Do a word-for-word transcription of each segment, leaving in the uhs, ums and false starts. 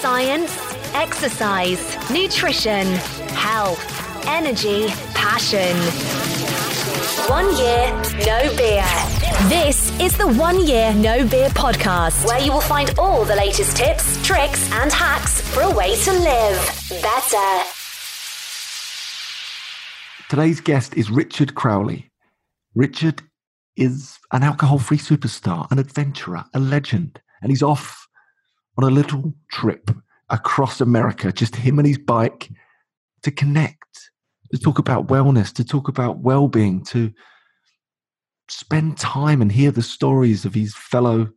Science, exercise, nutrition, health, energy, passion. One Year No Beer. This is the One Year No Beer podcast, where you will find all the latest tips, tricks and hacks for a way to live better. Today's guest is Richard Crowley. Richard is an alcohol-free superstar, an adventurer, a legend, and he's off on a little trip across America, just him and his bike, to connect, to talk about wellness, to talk about well-being, to spend time and hear the stories of his fellow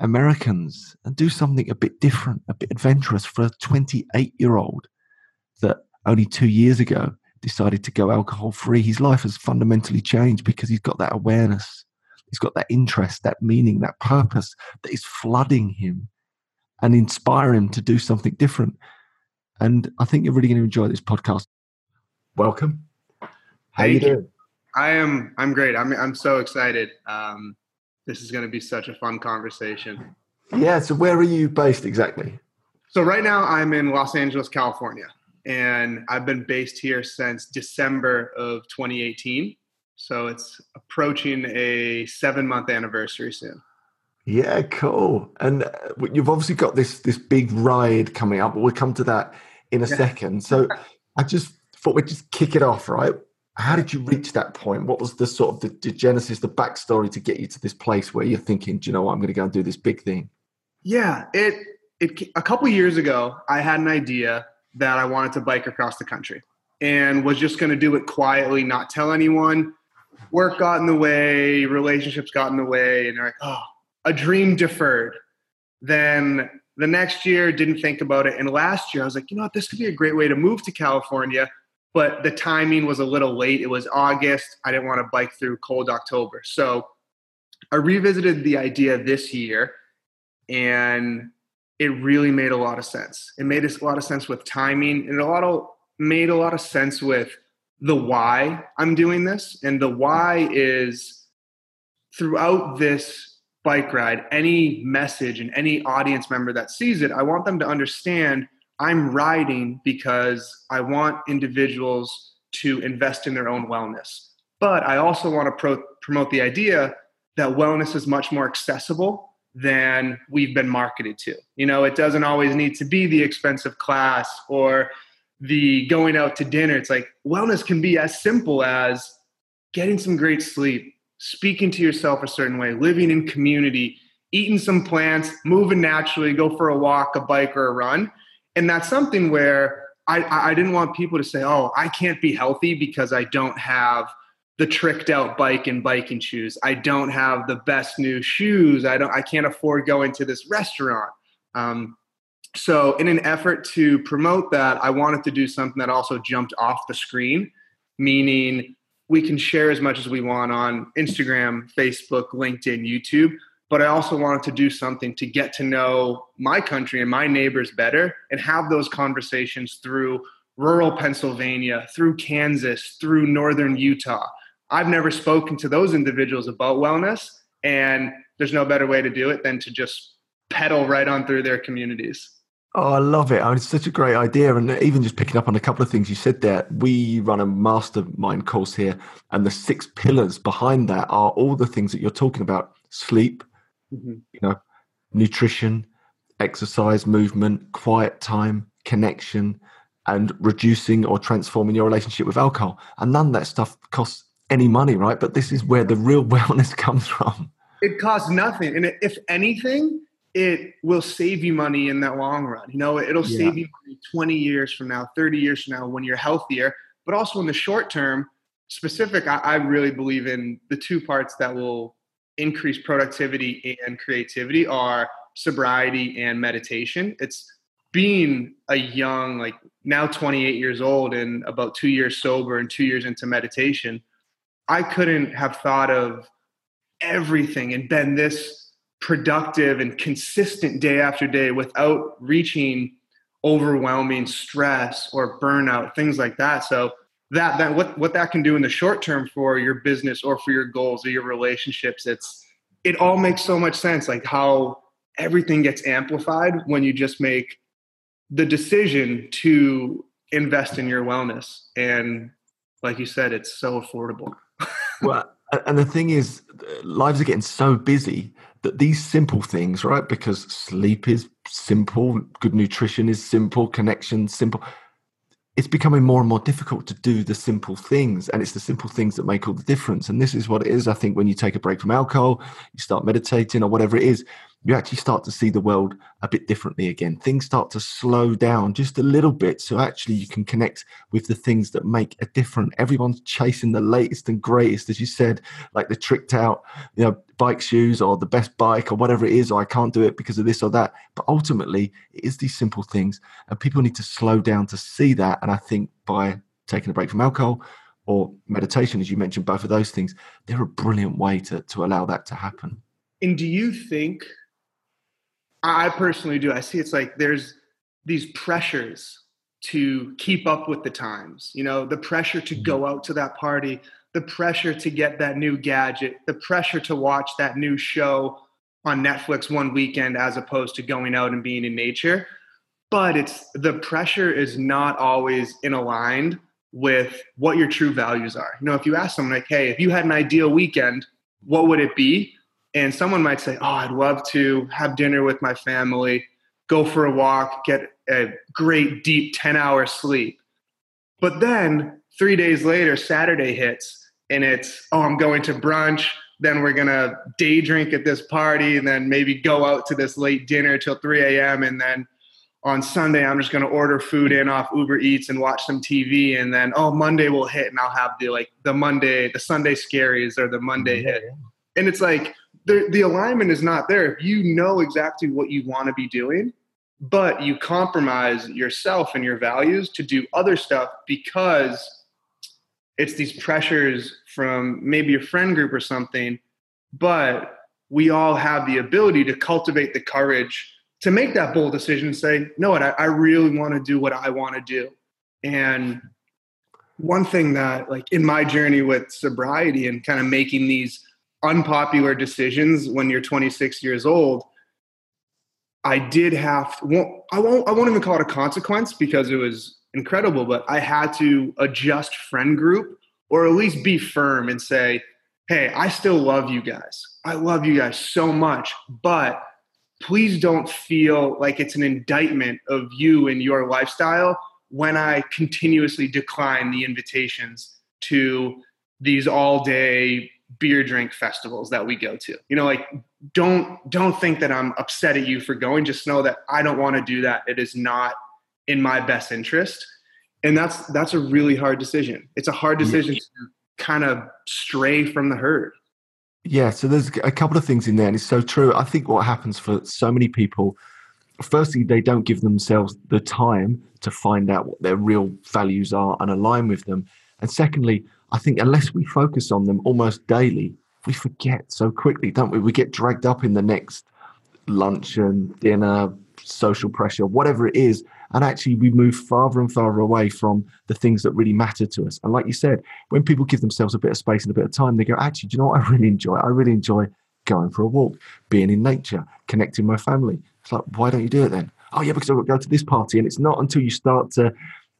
Americans and do something a bit different, a bit adventurous for a twenty-eight-year-old that only two years ago decided to go alcohol-free. His life has fundamentally changed because he's got that awareness, he's got that interest, that meaning, that purpose that is flooding him and inspire him to do something different. And I think you're really going to enjoy this podcast. Welcome. How Thank you doing? You. I am. I'm great. I'm. I'm so excited. Um, this is going to be such a fun conversation. Yeah. So, where are you based exactly? So right now, I'm in Los Angeles, California. And I've been based here since December of twenty eighteen. So it's approaching a seven-month anniversary soon. Yeah, cool. And uh, you've obviously got this this big ride coming up, but we'll come to that in a yeah. second. So I just thought we'd just kick it off, right? How did you reach that point? What was the sort of the, the genesis, the backstory to get you to this place where you're thinking, do you know what, I'm going to go and do this big thing? Yeah, it it a couple of years ago, I had an idea that I wanted to bike across the country and was just going to do it quietly, not tell anyone. Work got in the way, relationships got in the way, and they're like, oh, a dream deferred. Then the next year, didn't think about it. And last year, I was like, you know what, this could be a great way to move to California, but the timing was a little late. It was August. I didn't want to bike through cold October. So I revisited the idea this year, and it really made a lot of sense. It made a lot of sense with timing, and it a lot of, made a lot of sense with the why I'm doing this. And the why is, throughout this bike ride, any message and any audience member that sees it, I want them to understand I'm riding because I want individuals to invest in their own wellness. But I also want to pro- promote the idea that wellness is much more accessible than we've been marketed to. You know, it doesn't always need to be the expensive class or the going out to dinner. It's like wellness can be as simple as getting some great sleep, speaking to yourself a certain way, living in community, eating some plants, moving naturally, go for a walk, a bike, or a run. And that's something where I, I didn't want people to say, oh, I can't be healthy because I don't have the tricked out bike and biking shoes. I don't have the best new shoes. I don't. I can't afford going to this restaurant. Um, so in an effort to promote that, I wanted to do something that also jumped off the screen, meaning we can share as much as we want on Instagram, Facebook, LinkedIn, YouTube. But I also wanted to do something to get to know my country and my neighbors better and have those conversations through rural Pennsylvania, through Kansas, through northern Utah. I've never spoken to those individuals about wellness, and there's no better way to do it than to just pedal right on through their communities. Oh, I love it. I mean, it's such a great idea. And even just picking up on a couple of things you said there, we run a mastermind course here, and the six pillars behind that are all the things that you're talking about: sleep, mm-hmm. you know, nutrition, exercise, movement, quiet time, connection, and reducing or transforming your relationship with alcohol. And none of that stuff costs any money, right? But this is where the real wellness comes from. It costs nothing. And if anything, it will save you money in that long run. You know, it'll yeah. save you money twenty years from now, thirty years from now, when you're healthier. But also in the short term, specific, I, I really believe in the two parts that will increase productivity and creativity are sobriety and meditation. It's being a young, like now twenty-eight years old and about two years sober and two years into meditation. I couldn't have thought of everything and been this productive and consistent day after day without reaching overwhelming stress or burnout, things like that. So that, that what, what that can do in the short term for your business or for your goals or your relationships, it's, it all makes so much sense. Like how everything gets amplified when you just make the decision to invest in your wellness. And like you said, it's so affordable. Well, and the thing is, lives are getting so busy that these simple things, right? Because sleep is simple, good nutrition is simple, connection simple. It's becoming more and more difficult to do the simple things, and it's the simple things that make all the difference. And this is what it is. I think when you take a break from alcohol, you start meditating or whatever it is, you actually start to see the world a bit differently again. Things start to slow down just a little bit, so actually you can connect with the things that make a difference. Everyone's chasing the latest and greatest, as you said, like the tricked out, you know, bike shoes or the best bike or whatever it is, or I can't do it because of this or that. But ultimately, it is these simple things, and people need to slow down to see that. And I think by taking a break from alcohol or meditation, as you mentioned, both of those things, they're a brilliant way to, to allow that to happen. And do you think, I personally do, I see it's like there's these pressures to keep up with the times, you know, the pressure to go out to that party, the pressure to get that new gadget, the pressure to watch that new show on Netflix one weekend as opposed to going out and being in nature. But it's, the pressure is not always in aligned with what your true values are. You know, if you ask someone like, hey, if you had an ideal weekend, what would it be? And someone might say, oh, I'd love to have dinner with my family, go for a walk, get a great deep ten hour sleep. But then three days later, Saturday hits and it's, oh, I'm going to brunch. Then we're going to day drink at this party and then maybe go out to this late dinner till three a.m. And then on Sunday, I'm just going to order food in off Uber Eats and watch some T V. And then, oh, Monday will hit and I'll have the, like the Monday, the Sunday scaries or the Monday hit. And it's like, The, the alignment is not there. If you know exactly what you want to be doing, but you compromise yourself and your values to do other stuff because it's these pressures from maybe a friend group or something, but we all have the ability to cultivate the courage to make that bold decision and say, no, I, I really want to do what I want to do. And one thing that, like in my journey with sobriety and kind of making these unpopular decisions when you're twenty-six years old, I did have to, won't, I won't, I won't even call it a consequence because it was incredible, but I had to adjust friend group or at least be firm and say, hey, I still love you guys. I love you guys so much, but please don't feel like it's an indictment of you and your lifestyle when I continuously decline the invitations to these all day beer drink festivals that we go to. You know, like don't don't think that I'm upset at you for going. Just know that I don't want to do that. It is not in my best interest. And that's that's a really hard decision. It's a hard decision yeah. to kind of stray from the herd. Yeah, so there's a couple of things in there, and it's so true. I think what happens for so many people, firstly, they don't give themselves the time to find out what their real values are and align with them. And secondly, I think unless we focus on them almost daily, we forget so quickly, don't we? We get dragged up in the next luncheon, dinner, social pressure, whatever it is. And actually we move farther and farther away from the things that really matter to us. And like you said, when people give themselves a bit of space and a bit of time, they go, actually, do you know what I really enjoy? I really enjoy going for a walk, being in nature, connecting with my family. It's like, why don't you do it then? Oh yeah, because I've got to go to this party. And it's not until you start to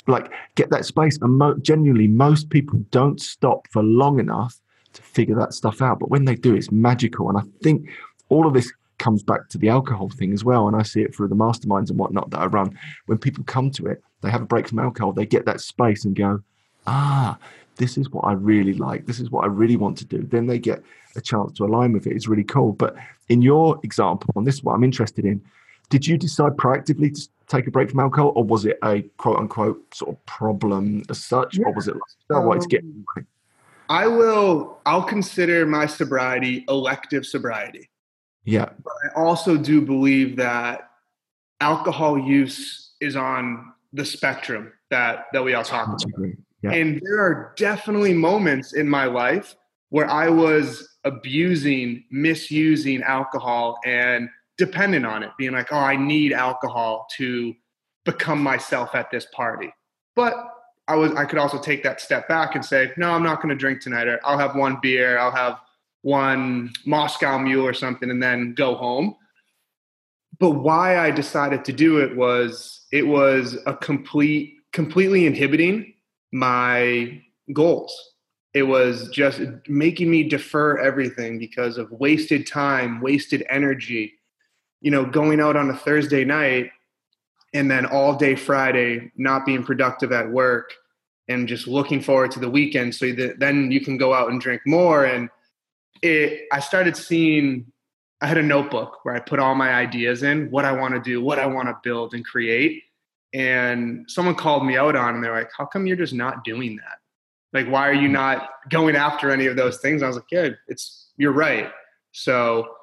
like get that space. And mo- genuinely, most people don't stop for long enough to figure that stuff out. But when they do, it's magical. And I think all of this comes back to the alcohol thing as well. And I see it through the masterminds and whatnot that I run. When people come to it, they have a break from alcohol. They get that space and go, ah, this is what I really like. This is what I really want to do. Then they get a chance to align with it. It's really cool. But in your example, and this is what I'm interested in, did you decide proactively to take a break from alcohol, or was it a quote unquote sort of problem as such? Yeah. Or was it like, oh, well, it's getting away? I will, I'll consider my sobriety elective sobriety. Yeah. But I also do believe that alcohol use is on the spectrum that, that we all talk about. Yeah. And there are definitely moments in my life where I was abusing, misusing alcohol and dependent on it, being like, oh, I need alcohol to become myself at this party. But I was, I could also take that step back and say, no, I'm not going to drink tonight. Or I'll have one beer. I'll have one Moscow Mule or something and then go home. But why I decided to do it was it was a complete, completely inhibiting my goals. It was just making me defer everything because of wasted time, wasted energy, you know, going out on a Thursday night and then all day Friday, not being productive at work and just looking forward to the weekend. So that then you can go out and drink more. And it, I started seeing, I had a notebook where I put all my ideas in, what I want to do, what I want to build and create. And someone called me out on, and they're like, how come you're just not doing that? Like, why are you not going after any of those things? And I was like, yeah, it's, you're right. So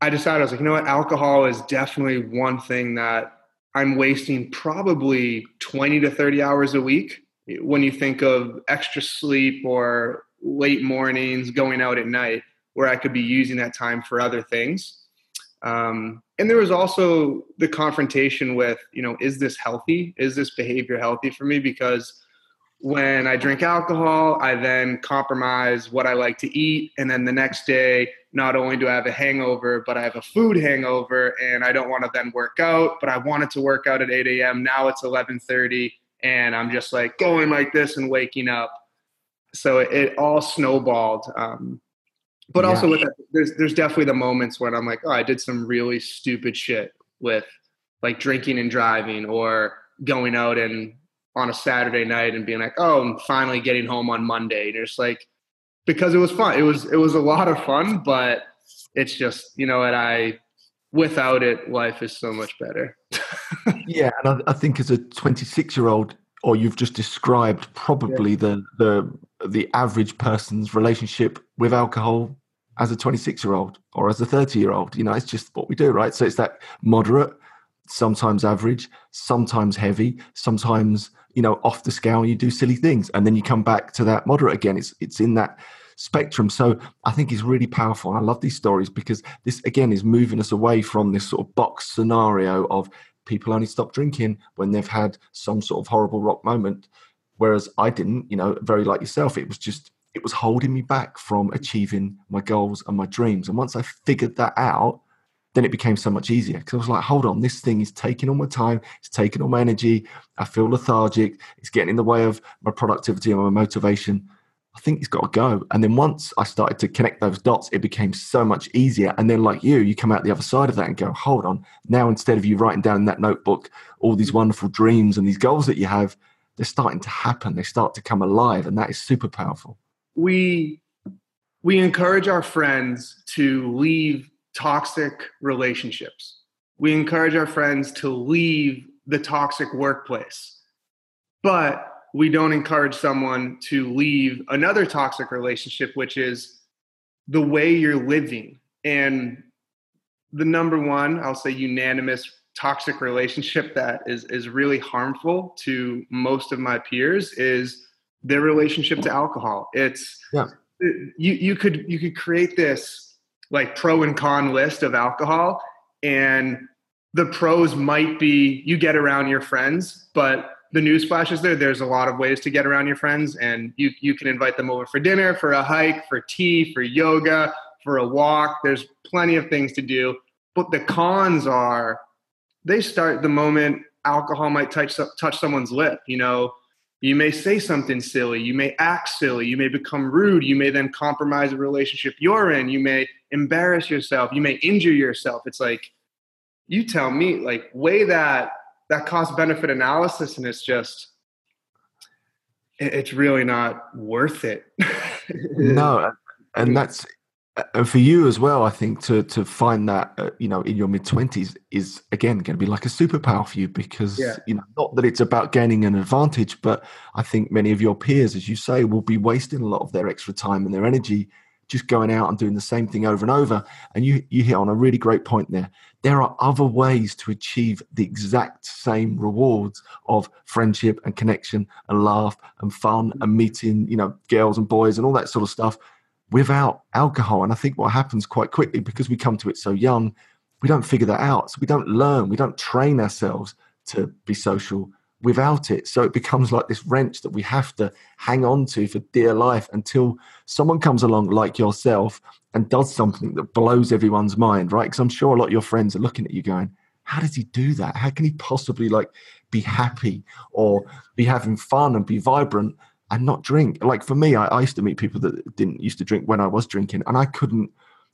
I decided, I was like, you know what? Alcohol is definitely one thing that I'm wasting probably twenty to thirty hours a week. When you think of extra sleep or late mornings, going out at night, where I could be using that time for other things. Um, and there was also the confrontation with, you know, is this healthy? Is this behavior healthy for me? Because when I drink alcohol, I then compromise what I like to eat. And then the next day, not only do I have a hangover, but I have a food hangover, and I don't want to then work out, but I wanted to work out at eight a.m. Now it's eleven thirty and I'm just like going like this and waking up. So it, it all snowballed. Um, but yeah. also with that, there's, there's definitely the moments when I'm like, oh, I did some really stupid shit with like drinking and driving, or going out and on a Saturday night and being like, oh, I'm finally getting home on Monday. And it's like, because it was fun. It was, it was a lot of fun, but it's just, you know, and I, without it, life is so much better. Yeah. And I, I think as a twenty-six year old, or you've just described probably yeah. the, the, the average person's relationship with alcohol as a twenty-six year old or as a thirty year old, you know, it's just what we do. Right. So it's that moderate, sometimes average, sometimes heavy, sometimes, you know, off the scale, you do silly things. And then you come back to that moderate again. It's it's in that spectrum. So I think it's really powerful. And I love these stories because this, again, is moving us away from this sort of box scenario of people only stop drinking when they've had some sort of horrible rock moment. Whereas I didn't, you know, very like yourself, it was just, it was holding me back from achieving my goals and my dreams. And once I figured that out, then it became so much easier because I was like, hold on, this thing is taking all my time. It's taking all my energy. I feel lethargic. It's getting in the way of my productivity and my motivation. I think it's got to go. And then once I started to connect those dots, it became so much easier. And then like you, you come out the other side of that and go, hold on. Now, instead of you writing down in that notebook all these wonderful dreams and these goals that you have, they're starting to happen. They start to come alive. And that is super powerful. We, we encourage our friends to leave toxic relationships. We encourage our friends to leave the toxic workplace, but we don't encourage someone to leave another toxic relationship, which is the way you're living. And the number one, I'll say unanimous toxic relationship that is, is really harmful to most of my peers is their relationship to alcohol. It's yeah. you, you could, you could create this like pro and con list of alcohol. And the pros might be you get around your friends, but the newsflash is there. There's a lot of ways to get around your friends, and you, you can invite them over for dinner, for a hike, for tea, for yoga, for a walk. There's plenty of things to do. But the cons are they start the moment alcohol might touch, touch someone's lip. You know, you may say something silly. You may act silly. You may become rude. You may then compromise the relationship you're in. You may embarrass yourself. You may injure yourself. It's like, you tell me, like, weigh that, that cost benefit analysis. And it's just, it's really not worth it. No. And that's, And for you as well, I think to to find that, uh, you know, in your mid-twenties is, again, going to be like a superpower for you because, yeah. you know, not that it's about gaining an advantage, but I think many of your peers, as you say, will be wasting a lot of their extra time and their energy just going out and doing the same thing over and over. And you, you hit on a really great point there. There are other ways to achieve the exact same rewards of friendship and connection and laugh and fun and meeting, you know, girls and boys and all that sort of stuff without alcohol. And I think what happens quite quickly, because we come to it so young, we don't figure that out. So we don't learn, we don't train ourselves to be social without it. So it becomes like this wrench that we have to hang on to for dear life until someone comes along like yourself and does something that blows everyone's mind, right? Because I'm sure a lot of your friends are looking at you going, how does he do that? How can he possibly like be happy or be having fun and be vibrant and not drink? Like for me, I, I used to meet people that didn't used to drink when I was drinking, and I couldn't,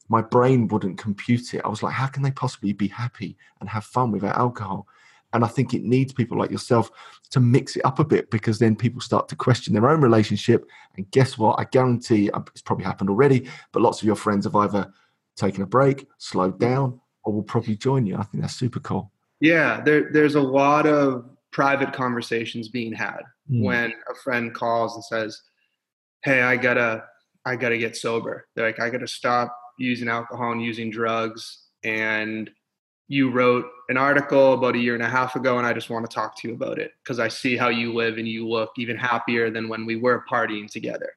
my brain wouldn't compute it. I was like, how can they possibly be happy and have fun without alcohol? And I think it needs people like yourself to mix it up a bit, because then people start to question their own relationship. And guess what? I guarantee it's probably happened already, but lots of your friends have either taken a break, slowed down, or will probably join you. I think that's super cool. Yeah, there, there's a lot of private conversations being had mm. when a friend calls and says, hey, I gotta, I gotta get sober. They're like, I gotta stop using alcohol and using drugs. And you wrote an article about a year and a half ago, and I just want to talk to you about it because I see how you live and you look even happier than when we were partying together.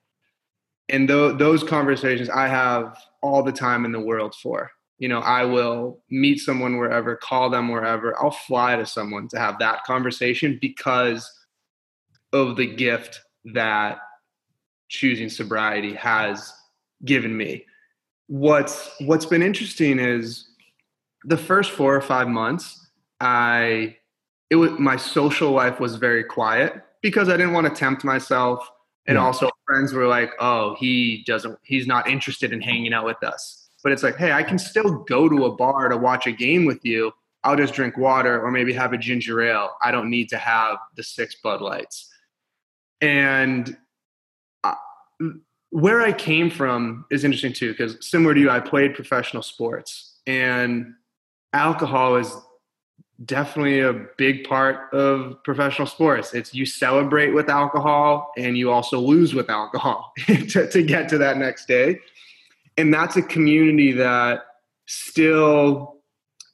And th- those conversations I have all the time in the world for. You know, I will meet someone wherever, call them wherever. I'll fly to someone to have that conversation because of the gift that choosing sobriety has given me. What's what's been interesting is the first four or five months, I it was my social life was very quiet because I didn't want to tempt myself, and yeah. also friends were like, "Oh, he doesn't, he's not interested in hanging out with us." But it's like, "Hey, I can still go to a bar to watch a game with you. I'll just drink water or maybe have a ginger ale. I don't need to have the six Bud Lights." And I, where I came from is interesting too, because similar to you, I played professional sports, and alcohol is definitely a big part of professional sports. It's you celebrate with alcohol and you also lose with alcohol to, to get to that next day. And that's a community that still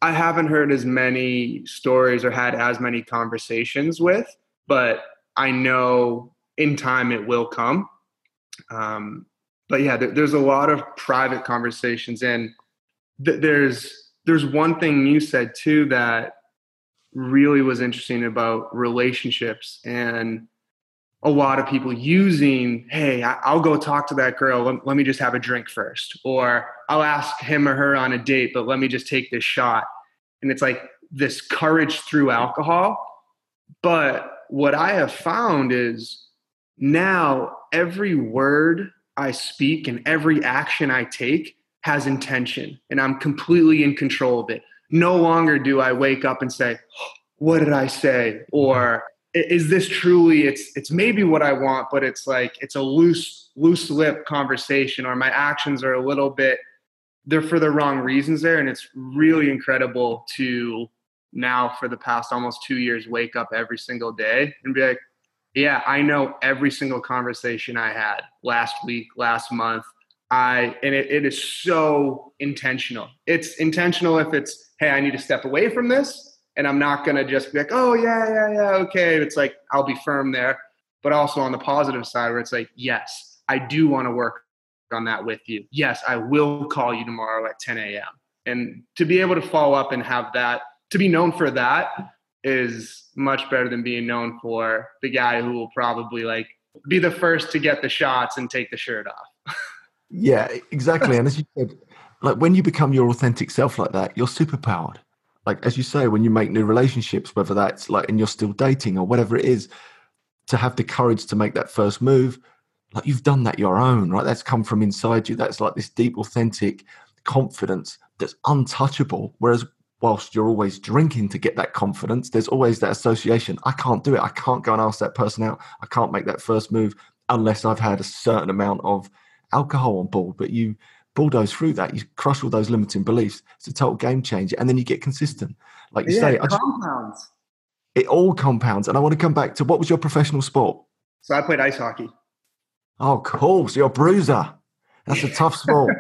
I haven't heard as many stories or had as many conversations with, but I know in time it will come. Um, but yeah, there, there's a lot of private conversations, and th- there's There's one thing you said too that really was interesting about relationships and a lot of people using, hey, I'll go talk to that girl. Let me just have a drink first. Or I'll ask him or her on a date, but let me just take this shot. And it's like this courage through alcohol. But what I have found is now every word I speak and every action I take has intention, and I'm completely in control of it. No longer do I wake up and say, what did I say? Or is this truly, it's it's maybe what I want, but it's like, it's a loose, loose lip conversation, or my actions are a little bit, they're for the wrong reasons there. And it's really incredible to now for the past almost two years, wake up every single day and be like, yeah, I know every single conversation I had last week, last month, I and it, it is so intentional. It's intentional if it's, hey, I need to step away from this, and I'm not going to just be like, oh, yeah, yeah, yeah, okay. It's like, I'll be firm there. But also on the positive side where it's like, yes, I do want to work on that with you. Yes, I will call you tomorrow at ten a.m. And to be able to follow up and have that, to be known for that is much better than being known for the guy who will probably like be the first to get the shots and take the shirt off. Yeah, exactly. And as you said, like when you become your authentic self like that, you're superpowered. Like, as you say, when you make new relationships, whether that's like, and you're still dating or whatever it is, to have the courage to make that first move, like you've done that your own, right? That's come from inside you. That's like this deep, authentic confidence that's untouchable. Whereas whilst you're always drinking to get that confidence, there's always that association. I can't do it. I can't go and ask that person out. I can't make that first move unless I've had a certain amount of alcohol on board. But you bulldoze through that, you crush all those limiting beliefs. It's a total game changer. And then you get consistent. Like you yeah, say, it I just, compounds. It all compounds. And I want to come back to, what was your professional sport? So I played ice hockey. Oh, cool. So you're a bruiser. That's a tough sport.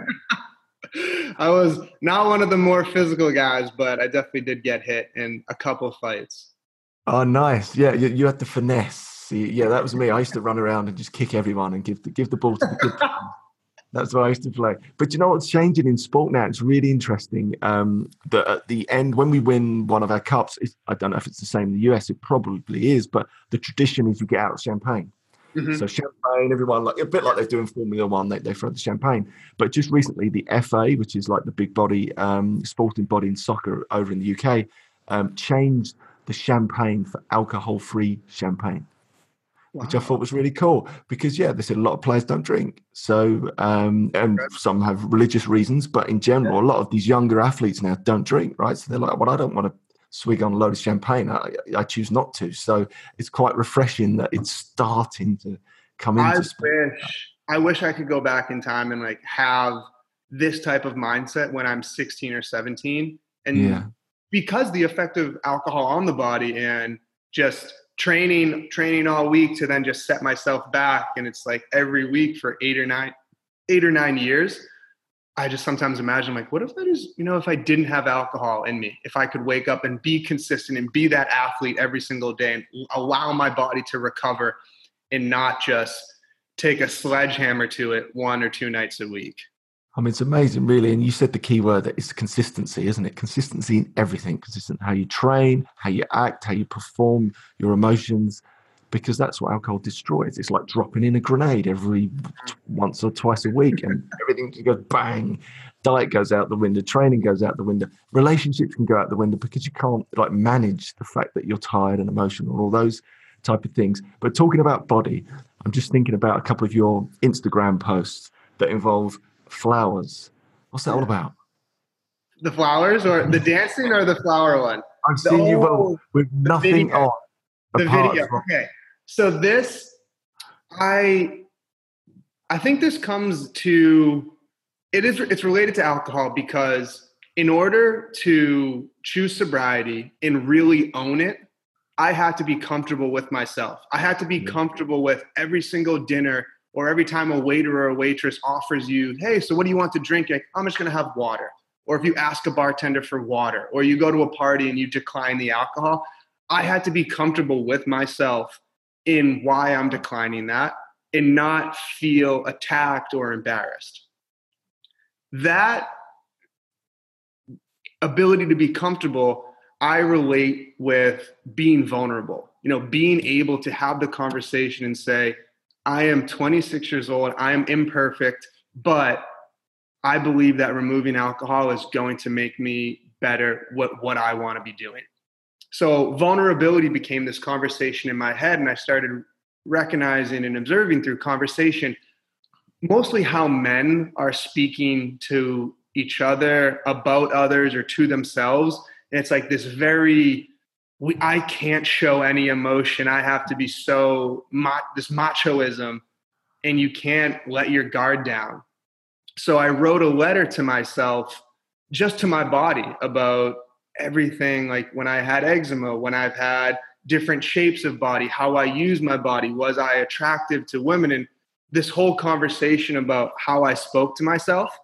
I was not one of the more physical guys, but I definitely did get hit in a couple fights. Oh, nice. Yeah, you, you had to finesse. Yeah, that was me. I used to run around and just kick everyone and give the, give the ball to the good. That's what I used to play. But you know what's changing in sport now? It's really interesting. Um, that at the end, when we win one of our cups, it's, I don't know if it's the same in the U S, it probably is, but the tradition is you get out champagne. Mm-hmm. So champagne, everyone, like a bit like they're doing Formula One, they, they throw the champagne. But just recently, the F A, which is like the big body, um, sporting body in soccer over in the U K, um, changed the champagne for alcohol-free champagne, wow. which I thought was really cool. Because, yeah, they said a lot of players don't drink. So, um, and some have religious reasons, but in general, yeah. a lot of these younger athletes now don't drink, right? So they're like, well, I don't want to swig on a load of champagne. I, I choose not to. So it's quite refreshing that it's starting to come into. I wish, I wish I could go back in time and like have this type of mindset when I'm sixteen or seventeen. And yeah. because the effect of alcohol on the body and just training, training all week to then just set myself back. And it's like every week for eight or nine, eight or nine years. I just sometimes imagine like, what if I just, you know, if I didn't have alcohol in me, if I could wake up and be consistent and be that athlete every single day and allow my body to recover and not just take a sledgehammer to it one or two nights a week. I mean, it's amazing, really. And you said the key word, that it's consistency, isn't it? Consistency in everything, consistent, how you train, how you act, how you perform, your emotions, because that's what alcohol destroys. It's like dropping in a grenade every t- once or twice a week, and everything can go bang. Diet goes out the window, training goes out the window, relationships can go out the window because you can't like manage the fact that you're tired and emotional and all those type of things. But talking about body, I'm just thinking about a couple of your Instagram posts that involve flowers. What's that all about? The flowers or the dancing or the flower one? I've seen you both with nothing on. The video. Okay. So this, I, I think this comes to, it is, it's related to alcohol, because in order to choose sobriety and really own it, I had to be comfortable with myself. I had to be comfortable with every single dinner or every time a waiter or a waitress offers you, hey, so what do you want to drink? You're like, I'm just going to have water. Or if you ask a bartender for water, or you go to a party and you decline the alcohol, I had to be comfortable with myself in why I'm declining that and not feel attacked or embarrassed. That ability to be comfortable, I relate with being vulnerable, you know, being able to have the conversation and say, I am twenty-six years old, I am imperfect, but I believe that removing alcohol is going to make me better what, what I want to be doing. So vulnerability became this conversation in my head, and I started recognizing and observing through conversation, mostly how men are speaking to each other, about others, or to themselves. And it's like this very, we, I can't show any emotion. I have to be so, ma- this machoism, and you can't let your guard down. So I wrote a letter to myself, just to my body, about everything, like when I had eczema, when I've had different shapes of body, how I use my body, was I attractive to women, and this whole conversation about how I spoke to myself.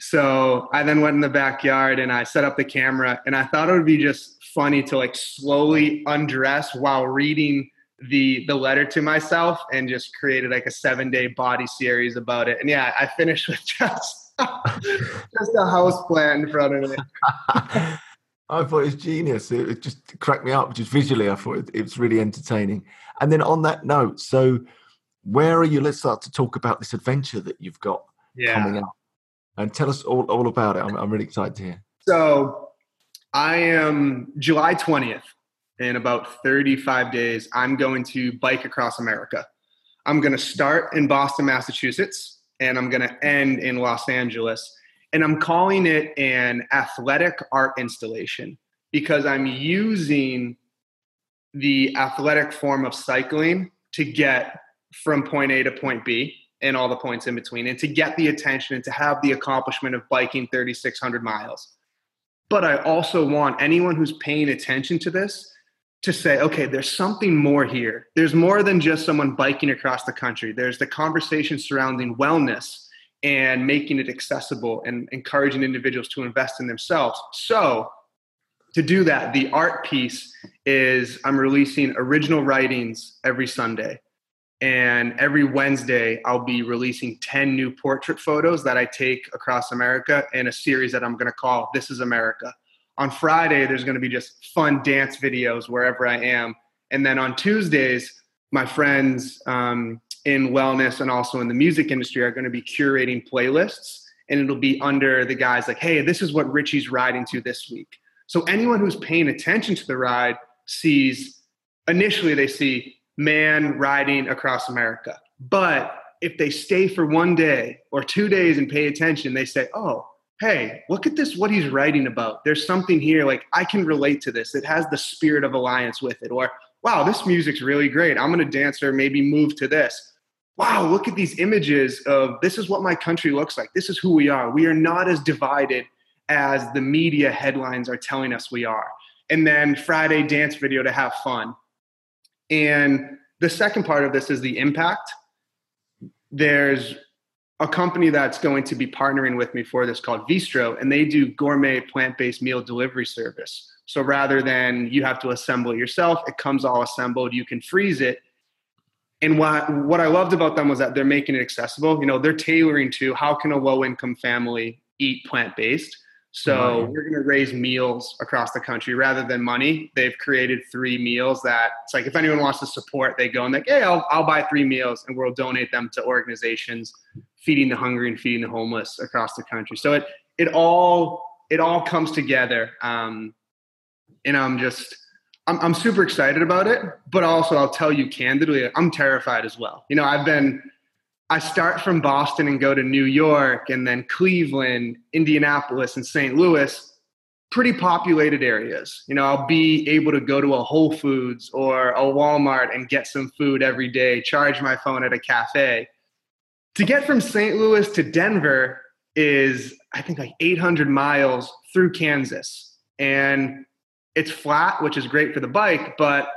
So I then went in the backyard and I set up the camera, and I thought it would be just funny to like slowly undress while reading the the letter to myself, and just created like a seven day body series about it. And yeah, I finished with just just a house plant in front of me. I thought it was genius. It just cracked me up just visually. I thought it, it was really entertaining. And then on that note, so where are you? Let's start to talk about this adventure that you've got yeah. coming up. And tell us all, all about it. I'm, I'm really excited to hear. So I am July twentieth. In about thirty-five days, I'm going to bike across America. I'm going to start in Boston, Massachusetts, and I'm going to end in Los Angeles. And I'm calling it an athletic art installation, because I'm using the athletic form of cycling to get from point A to point B. and all the points in between, and to get the attention and to have the accomplishment of biking thirty-six hundred miles. But I also want anyone who's paying attention to this to say, okay, there's something more here. There's more than just someone biking across the country. There's the conversation surrounding wellness and making it accessible and encouraging individuals to invest in themselves. So to do that, the art piece is I'm releasing original writings every Sunday. And every Wednesday, I'll be releasing ten new portrait photos that I take across America in a series that I'm going to call This is America. On Friday, there's going to be just fun dance videos wherever I am. And then on Tuesdays, my friends um, in wellness and also in the music industry are going to be curating playlists. And it'll be under the guise like, hey, this is what Richie's riding to this week. So anyone who's paying attention to the ride sees, initially they see man riding across America. But if they stay for one day or two days and pay attention, they say, oh, hey, look at this, what he's writing about. There's something here, like, I can relate to this. It has the spirit of alliance with it. Or, wow, this music's really great. I'm going to dance or maybe move to this. Wow, look at these images of this is what my country looks like. This is who we are. We are not as divided as the media headlines are telling us we are. And then Friday dance video to have fun. And the second part of this is the impact. There's a company that's going to be partnering with me for this called Vistro, and they do gourmet plant-based meal delivery service. So rather than you have to assemble it yourself, it comes all assembled. You can freeze it. And what, what I loved about them was that they're making it accessible. You know, they're tailoring to how can a low-income family eat plant-based. So right. We're going to raise meals across the country rather than money. They've created three meals that it's like, if anyone wants to support, they go and like, hey, I'll, I'll buy three meals and we'll donate them to organizations feeding the hungry and feeding the homeless across the country. So it, it all, it all comes together. Um, and I'm just, I'm, I'm super excited about it, but also I'll tell you candidly, I'm terrified as well. You know, I've been, I start from Boston and go to New York and then Cleveland, Indianapolis, and Saint Louis, pretty populated areas. You know, I'll be able to go to a Whole Foods or a Walmart and get some food every day, charge my phone at a cafe. To get from Saint Louis to Denver is, I think, like eight hundred miles through Kansas. And it's flat, which is great for the bike, but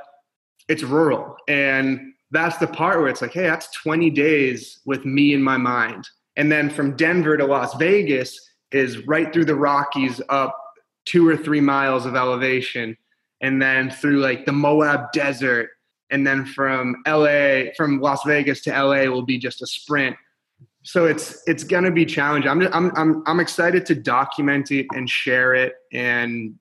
it's rural. And that's the part where it's like, hey, that's twenty days with me in my mind. And then from Denver to Las Vegas is right through the Rockies up two or three miles of elevation. And then through like the Moab desert. And then from L A, from Las Vegas to L A will be just a sprint. So it's, it's going to be challenging. I'm, just, I'm, I'm, I'm excited to document it and share it and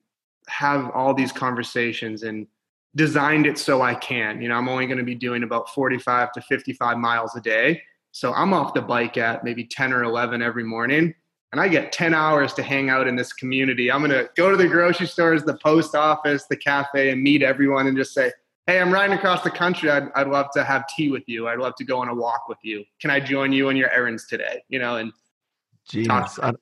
have all these conversations and designed it so I can. You know, I'm only going to be doing about forty-five to fifty-five miles a day. So I'm off the bike at maybe ten or eleven every morning. And I get ten hours to hang out in this community. I'm going to go to the grocery stores, the post office, the cafe, and meet everyone and just say, hey, I'm riding across the country. I'd, I'd love to have tea with you. I'd love to go on a walk with you. Can I join you on your errands today? You know, and genius. And,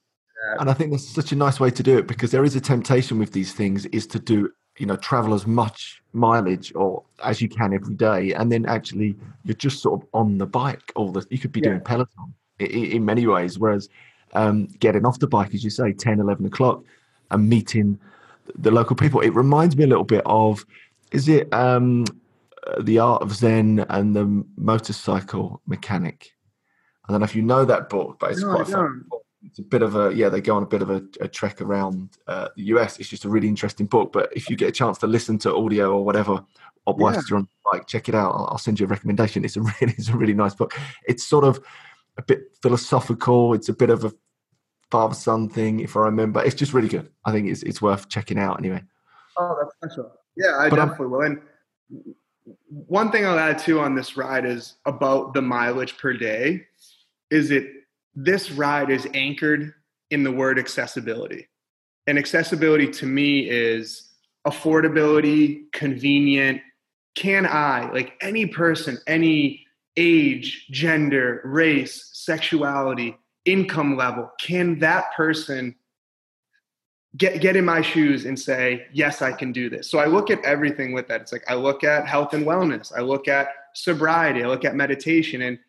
and I think that's such a nice way to do it, because there is a temptation with these things is to do, you know, travel as much mileage or as you can every day. And then actually you're just sort of on the bike all the, you could be yeah. doing Peloton in, in many ways. Whereas um, getting off the bike, as you say, ten, eleven o'clock and meeting the local people. It reminds me a little bit of, is it um, The Art of Zen and the Motorcycle Mechanic? I don't know if you know that book, but it's no, quite a fun book. It's a bit of a, yeah, they go on a bit of a, a trek around uh, the U S. It's just a really interesting book. But if you get a chance to listen to audio or whatever, or whilst yeah. you're on the bike, check it out. I'll, I'll send you a recommendation. It's a really, it's a really nice book. It's sort of a bit philosophical. It's a bit of a father-son thing, if I remember. It's just really good. I think it's it's worth checking out anyway. Oh, that's special. Yeah, I but definitely I'm, will. And one thing I'll add too on this ride is about the mileage per day is it, this ride is anchored in the word accessibility. And accessibility to me is affordability, convenient. Can I, like any person, any age, gender, race, sexuality, income level, can that person get, get in my shoes and say, yes, I can do this? So I look at everything with that. It's like I look at health and wellness. I look at sobriety. I look at meditation. And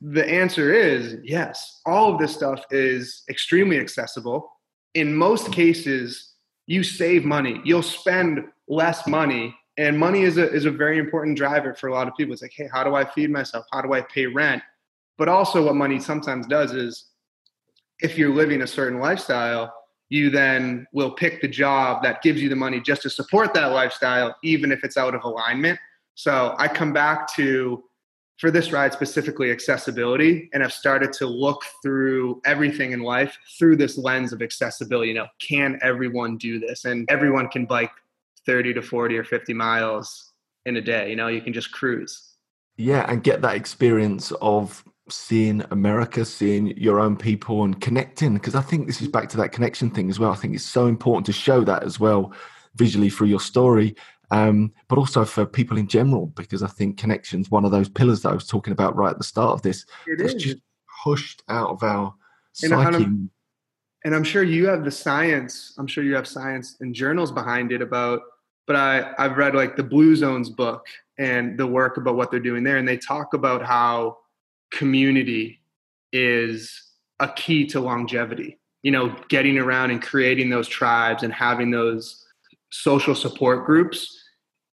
The answer is yes. All of this stuff is extremely accessible. In most cases, you save money. You'll spend less money. And money is a is a very important driver for a lot of people. It's like, hey, how do I feed myself? How do I pay rent? But also what money sometimes does is if you're living a certain lifestyle, you then will pick the job that gives you the money just to support that lifestyle, even if it's out of alignment. So I come back to, for this ride specifically, accessibility, and I've started to look through everything in life through this lens of accessibility. You know, can everyone do this? And everyone can bike thirty to forty or fifty miles in a day. You know, you can just cruise. Yeah, and get that experience of seeing America, seeing your own people and connecting, because I think this is back to that connection thing as well. I think it's so important to show that as well visually through your story, um, but also for people in general, because I think connection's one of those pillars that I was talking about right at the start of this. It is just pushed out of our and psyche. I'm, and I'm sure you have the science, I'm sure you have science and journals behind it about, but I, I've read like the Blue Zones book and the work about what they're doing there. And they talk about how community is a key to longevity, you know, getting around and creating those tribes and having those social support groups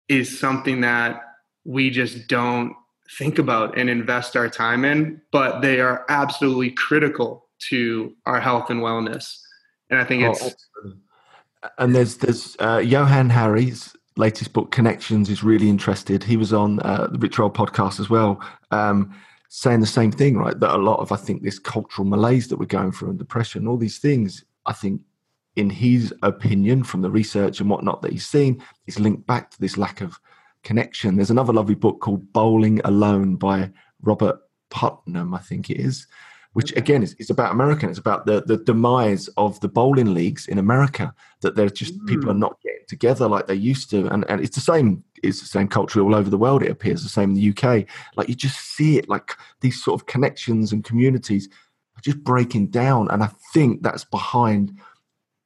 is something that we just don't think about and invest our time in, but they are absolutely critical to our health and wellness. And I think it's... And there's, there's uh, Johan Harry's latest book, Connections, is really interested. He was on uh, the Ritual podcast as well, um, saying the same thing, right? That a lot of, I think, this cultural malaise that we're going through and depression, all these things, I think, in his opinion, from the research and whatnot that he's seen, is linked back to this lack of connection. There's another lovely book called Bowling Alone by Robert Putnam, I think it is, which, again, is, is about America. It's about the, the demise of the bowling leagues in America, that they're just mm. people are not getting together like they used to. And, and it's the same it's the same culture all over the world, it appears, the same in the U K. Like, you just see it, like these sort of connections and communities are just breaking down. And I think that's behind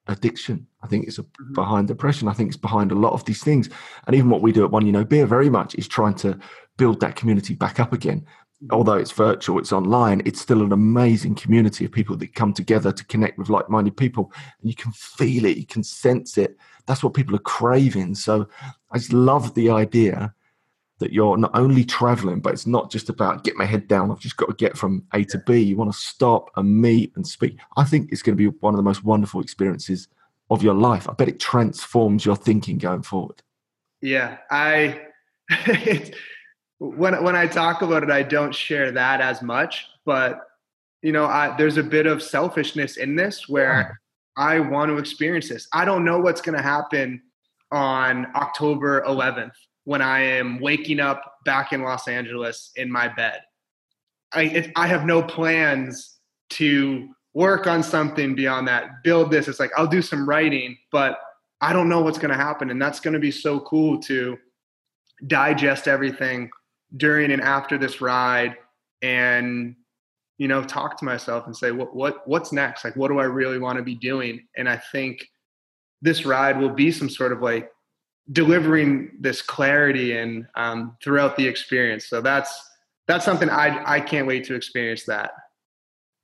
addiction. I think it's a, mm-hmm. behind depression. I think it's behind a lot of these things. And even what we do at One You Know Beer very much is trying to build that community back up again. Although it's virtual, it's online, it's still an amazing community of people that come together to connect with like-minded people. And you can feel it, you can sense it. That's what people are craving. So I just love the idea that you're not only traveling, but it's not just about get my head down, I've just got to get from A to B. You want to stop and meet and speak. I think it's going to be one of the most wonderful experiences of your life. I bet it transforms your thinking going forward. Yeah, I... When when I talk about it, I don't share that as much, but you know, I, there's a bit of selfishness in this where yeah. I want to experience this. I don't know what's going to happen on October eleventh when I am waking up back in Los Angeles in my bed. I it, I have no plans to work on something beyond that. Build this. It's like I'll do some writing, but I don't know what's going to happen, and that's going to be so cool to digest everything during and after this ride, and, you know, talk to myself and say, what, what, what's next? Like, what do I really want to be doing? And I think this ride will be some sort of like delivering this clarity and um, throughout the experience. So that's, that's something I I can't wait to experience that.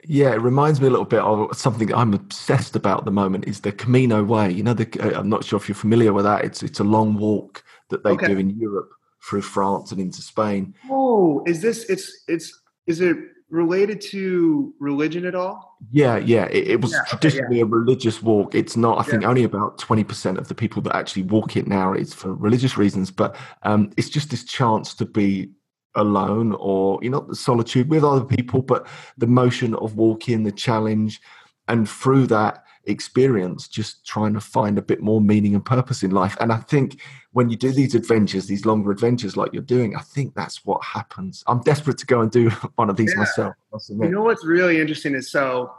Yeah, it reminds me a little bit of something that I'm obsessed about at the moment is the Camino Way. You know, the, I'm not sure if you're familiar with that. It's, it's a long walk that they okay. do in Europe through France and into Spain. Oh, is this, it's, it's, is it related to religion at all? Yeah, yeah. It, it was yeah, traditionally yeah. a religious walk. It's not, I think yeah. only about twenty percent of the people that actually walk it now is for religious reasons, but um, it's just this chance to be alone, or, you know, the solitude with other people, but the motion of walking, the challenge, and through that experience just trying to find a bit more meaning and purpose in life. And I think when you do these adventures, these longer adventures like you're doing, I think that's what happens. I'm desperate to go and do one of these yeah. myself. You know what's really interesting is so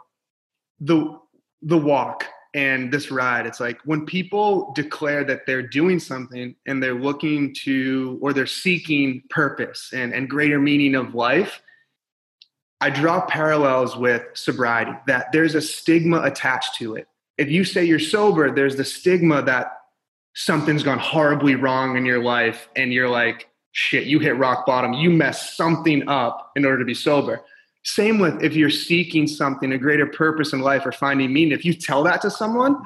the the walk and this ride, it's like when people declare that they're doing something and they're looking to, or they're seeking purpose and, and greater meaning of life, I draw parallels with sobriety, that there's a stigma attached to it. If you say you're sober, there's the stigma that something's gone horribly wrong in your life and you're like, shit, you hit rock bottom, you messed something up in order to be sober. Same with if you're seeking something, a greater purpose in life or finding meaning. If you tell that to someone,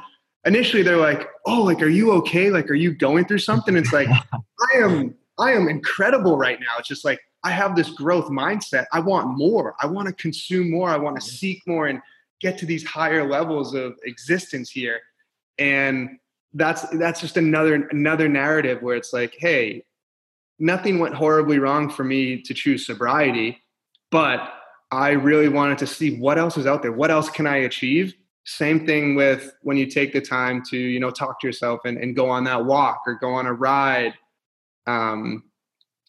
initially they're like, oh, like, are you okay? Like, are you going through something? It's like, I am, I am incredible right now. It's just like, I have this growth mindset. I want more. I want to consume more. I want to seek more and get to these higher levels of existence here. And that's, that's just another, another narrative where it's like, hey, nothing went horribly wrong for me to choose sobriety, but I really wanted to see what else is out there. What else can I achieve? Same thing with when you take the time to, you know, talk to yourself and, and go on that walk or go on a ride. Um,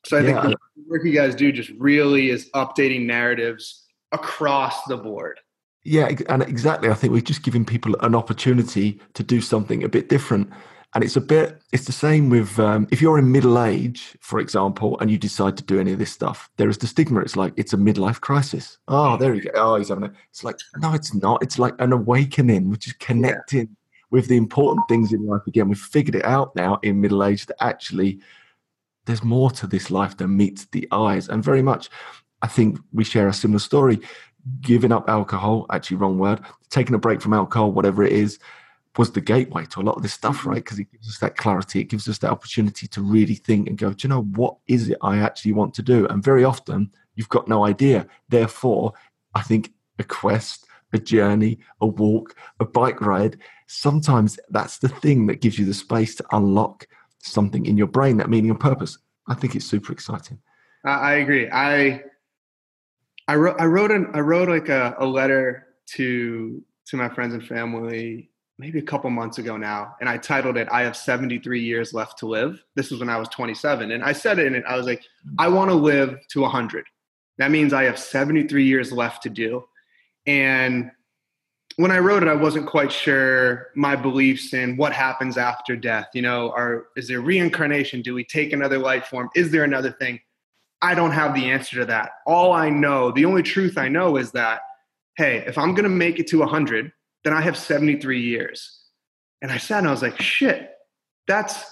so I yeah. think the work you guys do just really is updating narratives across the board. Yeah, and exactly. I think we're just giving people an opportunity to do something a bit different. And it's a bit, it's the same with, um, if you're in middle age, for example, and you decide to do any of this stuff, there is the stigma. It's like, it's a midlife crisis. Oh, there you go. Oh, he's having a, it's like, no, it's not. It's like an awakening, which is connecting yeah. with the important things in life. Again, we've figured it out now in middle age that actually there's more to this life than meets the eyes. And very much, I think we share a similar story. Giving up alcohol, actually wrong word, taking a break from alcohol, whatever it is, was the gateway to a lot of this stuff, right? Because it gives us that clarity. It gives us that opportunity to really think and go, do you know, what is it I actually want to do? And very often you've got no idea. Therefore, I think a quest, a journey, a walk, a bike ride, sometimes that's the thing that gives you the space to unlock something in your brain, that meaning and purpose. I think it's super exciting. I agree. I I wrote I wrote, an, I wrote like a, a letter to to my friends and family maybe a couple months ago now. And I titled it, I have seventy-three years left to live. This was when I was twenty-seven. And I said it in it, I was like, I want to live to a hundred. That means I have seventy-three years left to do. And when I wrote it, I wasn't quite sure my beliefs in what happens after death, you know, are, is there reincarnation? Do we take another life form? Is there another thing? I don't have the answer to that. All I know, the only truth I know is that, hey, if I'm going to make it to a hundred, then I have seventy-three years. And I sat and I was like, shit, that's,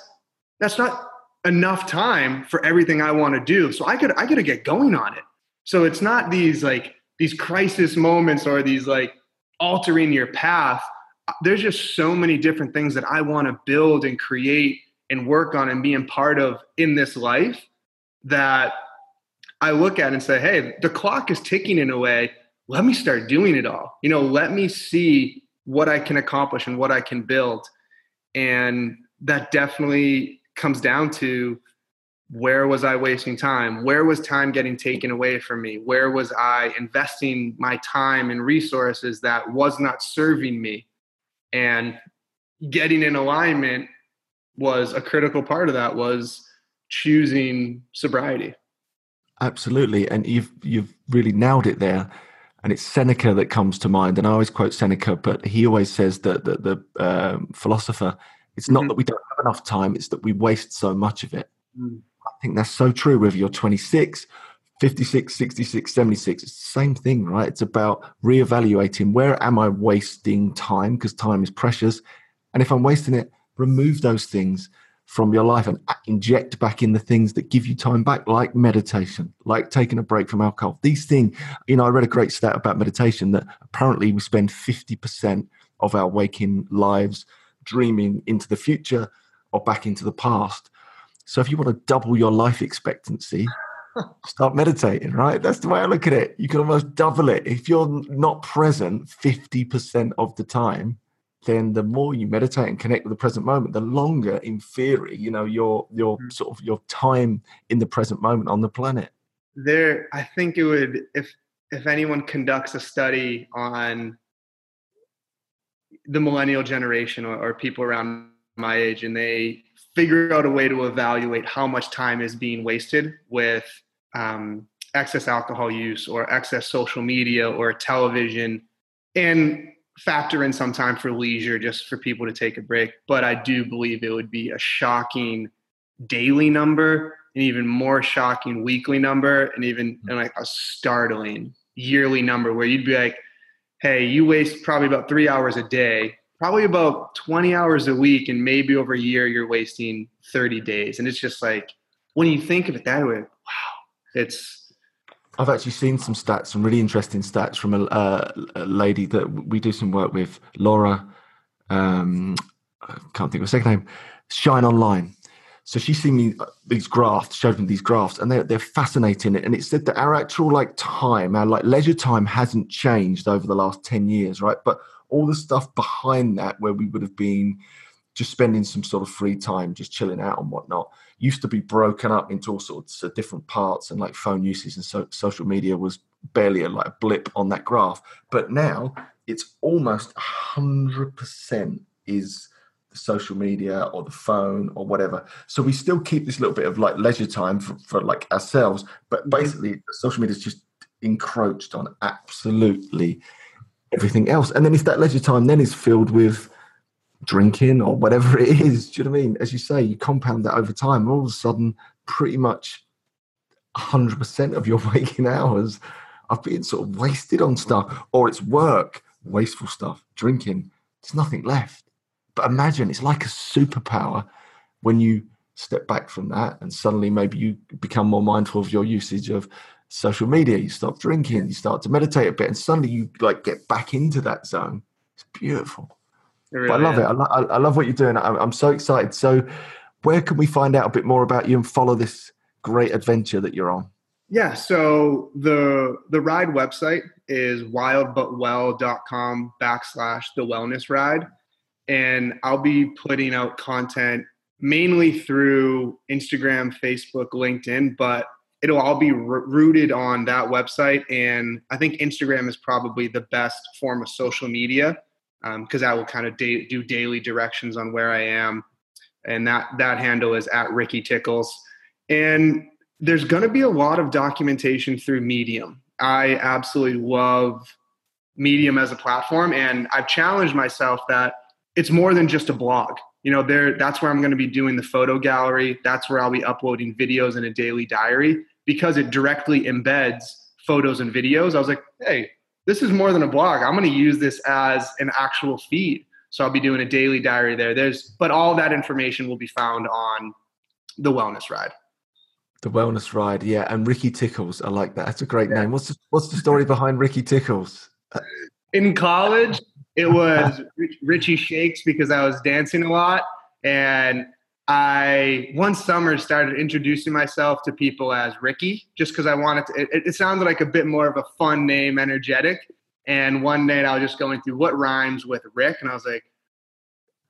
that's not enough time for everything I want to do. So I could, I got to get going on it. So it's not these like these crisis moments or these like altering your path. There's just so many different things that I want to build and create and work on and be a part of in this life that I look at and say, hey, the clock is ticking in a way. Let me start doing it all. You know, let me see what I can accomplish and what I can build. And that definitely comes down to, where was I wasting time? Where was time getting taken away from me? Where was I investing my time and resources that was not serving me? And getting in alignment was a critical part of that, was choosing sobriety. Absolutely. And you've you've really nailed it there. And it's Seneca that comes to mind. And I always quote Seneca, but he always says that the, the um, philosopher, it's not mm-hmm. that we don't have enough time, it's that we waste so much of it. Mm. I think that's so true, whether you're twenty-six, fifty-six, sixty-six, seventy-six, it's the same thing, right? It's about reevaluating, where am I wasting time? Because time is precious. And if I'm wasting it, remove those things from your life and inject back in the things that give you time back, like meditation, like taking a break from alcohol. These things, you know, I read a great stat about meditation that apparently we spend fifty percent of our waking lives dreaming into the future or back into the past. So if you want to double your life expectancy, start meditating, right? That's the way I look at it. You can almost double it. If you're not present fifty percent of the time, then the more you meditate and connect with the present moment, the longer, in theory, you know, your your sort of your time in the present moment on the planet. There, I think it would, if if anyone conducts a study on the millennial generation or, or people around my age, and they figure out a way to evaluate how much time is being wasted with um, excess alcohol use or excess social media or television, and factor in some time for leisure, just for people to take a break. But I do believe it would be a shocking daily number, an even more shocking weekly number, and even and like a startling yearly number where you'd be like, hey, you waste probably about three hours a day, probably about twenty hours a week, and maybe over a year you're wasting thirty days. And it's just like, when you think of it that way, wow, it's I've actually seen some stats, some really interesting stats from a, uh, a lady that we do some work with, Laura, um, I can't think of her second name, Shine Online. So she's seen me these graphs, showed me these graphs, and they're, they're fascinating. And it said that our actual like time, our like leisure time hasn't changed over the last ten years, right? But all the stuff behind that where we would have been just spending some sort of free time, just chilling out and whatnot, used to be broken up into all sorts of different parts, and like phone usage and so, social media was barely a, like a blip on that graph. But now it's almost one hundred percent is social media or the phone or whatever. So we still keep this little bit of like leisure time for, for like ourselves, but basically social media's just encroached on absolutely everything else. And then if that leisure time then is filled with drinking or whatever it is, do you know what I mean? As you say, you compound that over time, and all of a sudden pretty much one hundred percent of your waking hours are being sort of wasted on stuff, or it's work, wasteful stuff, drinking, there's nothing left. But imagine it's like a superpower when you step back from that and suddenly maybe you become more mindful of your usage of social media. You stop drinking, you start to meditate a bit, and suddenly you like get back into that zone. It's beautiful. It really but I love is. it. I, lo- I love what you're doing. I'm, I'm so excited. So where can we find out a bit more about you and follow this great adventure that you're on? Yeah. So the, the ride website is wildbutwell.com backslash the wellness ride. And I'll be putting out content mainly through Instagram, Facebook, LinkedIn, but it'll all be r- rooted on that website. And I think Instagram is probably the best form of social media because um, I will kind of da- do daily directions on where I am. And that, that handle is at Ricky Tickles. And there's going to be a lot of documentation through Medium. I absolutely love Medium as a platform. And I've challenged myself that it's more than just a blog. You know, there, that's where I'm going to be doing the photo gallery. That's where I'll be uploading videos in a daily diary because it directly embeds photos and videos. I was like, hey, this is more than a blog. I'm going to use this as an actual feed. So I'll be doing a daily diary there. There's, but all that information will be found on the Wellness Ride. The Wellness Ride. Yeah. And Ricky Tickles. I like that. That's a great yeah. name. What's the, what's the story behind Ricky Tickles? In college, it was Richie Shakes because I was dancing a lot. And I, one summer, started introducing myself to people as Ricky, just because I wanted to, it, it sounded like a bit more of a fun name, energetic. And one night I was just going through what rhymes with Rick. And I was like,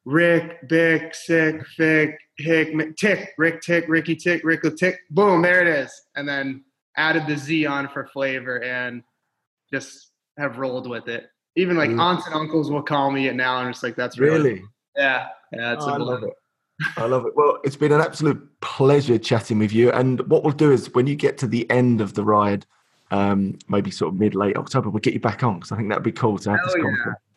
Rick, Bick, Sick, Fick, Hick, Tick, Rick, Tick, Ricky, Tick, Rickle, Tick. Boom, there it is. And then added the Z on for flavor and just have rolled with it. Even like aunts and uncles will call me it now, and it's like, that's really, really? yeah, yeah. It's oh, I love it. I love it. Well, it's been an absolute pleasure chatting with you. And what we'll do is, when you get to the end of the ride, um, maybe sort of mid late October, we'll get you back on because I think that'd be cool to have Hell this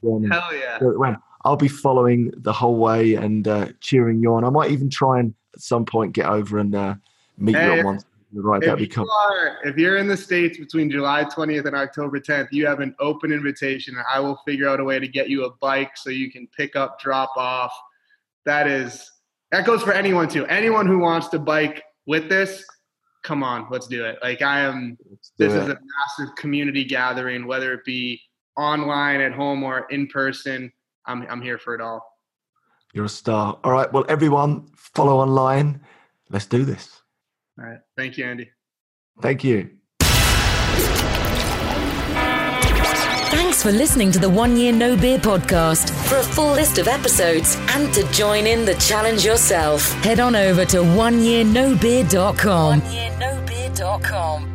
conversation. Yeah. Hell yeah! I'll be following the whole way and uh, cheering you on. I might even try and at some point get over and uh, meet hey, you on one. Right, if, you cool. are, if you're in the States between July twentieth and October tenth, you have an open invitation, and I will figure out a way to get you a bike so you can pick up, drop off. That is, that goes for anyone too. Anyone who wants to bike with this, come on, let's do it. Like I am, this it. is a massive community gathering, whether it be online, at home, or in person. I'm I'm here for it all. You're a star. All right. Well, everyone, follow online. Let's do this. All right. Thank you, Andy. Thank you. Thanks for listening to the One Year No Beer podcast. For a full list of episodes and to join in the challenge yourself, head on over to one year no beer dot com. one year no beer dot com.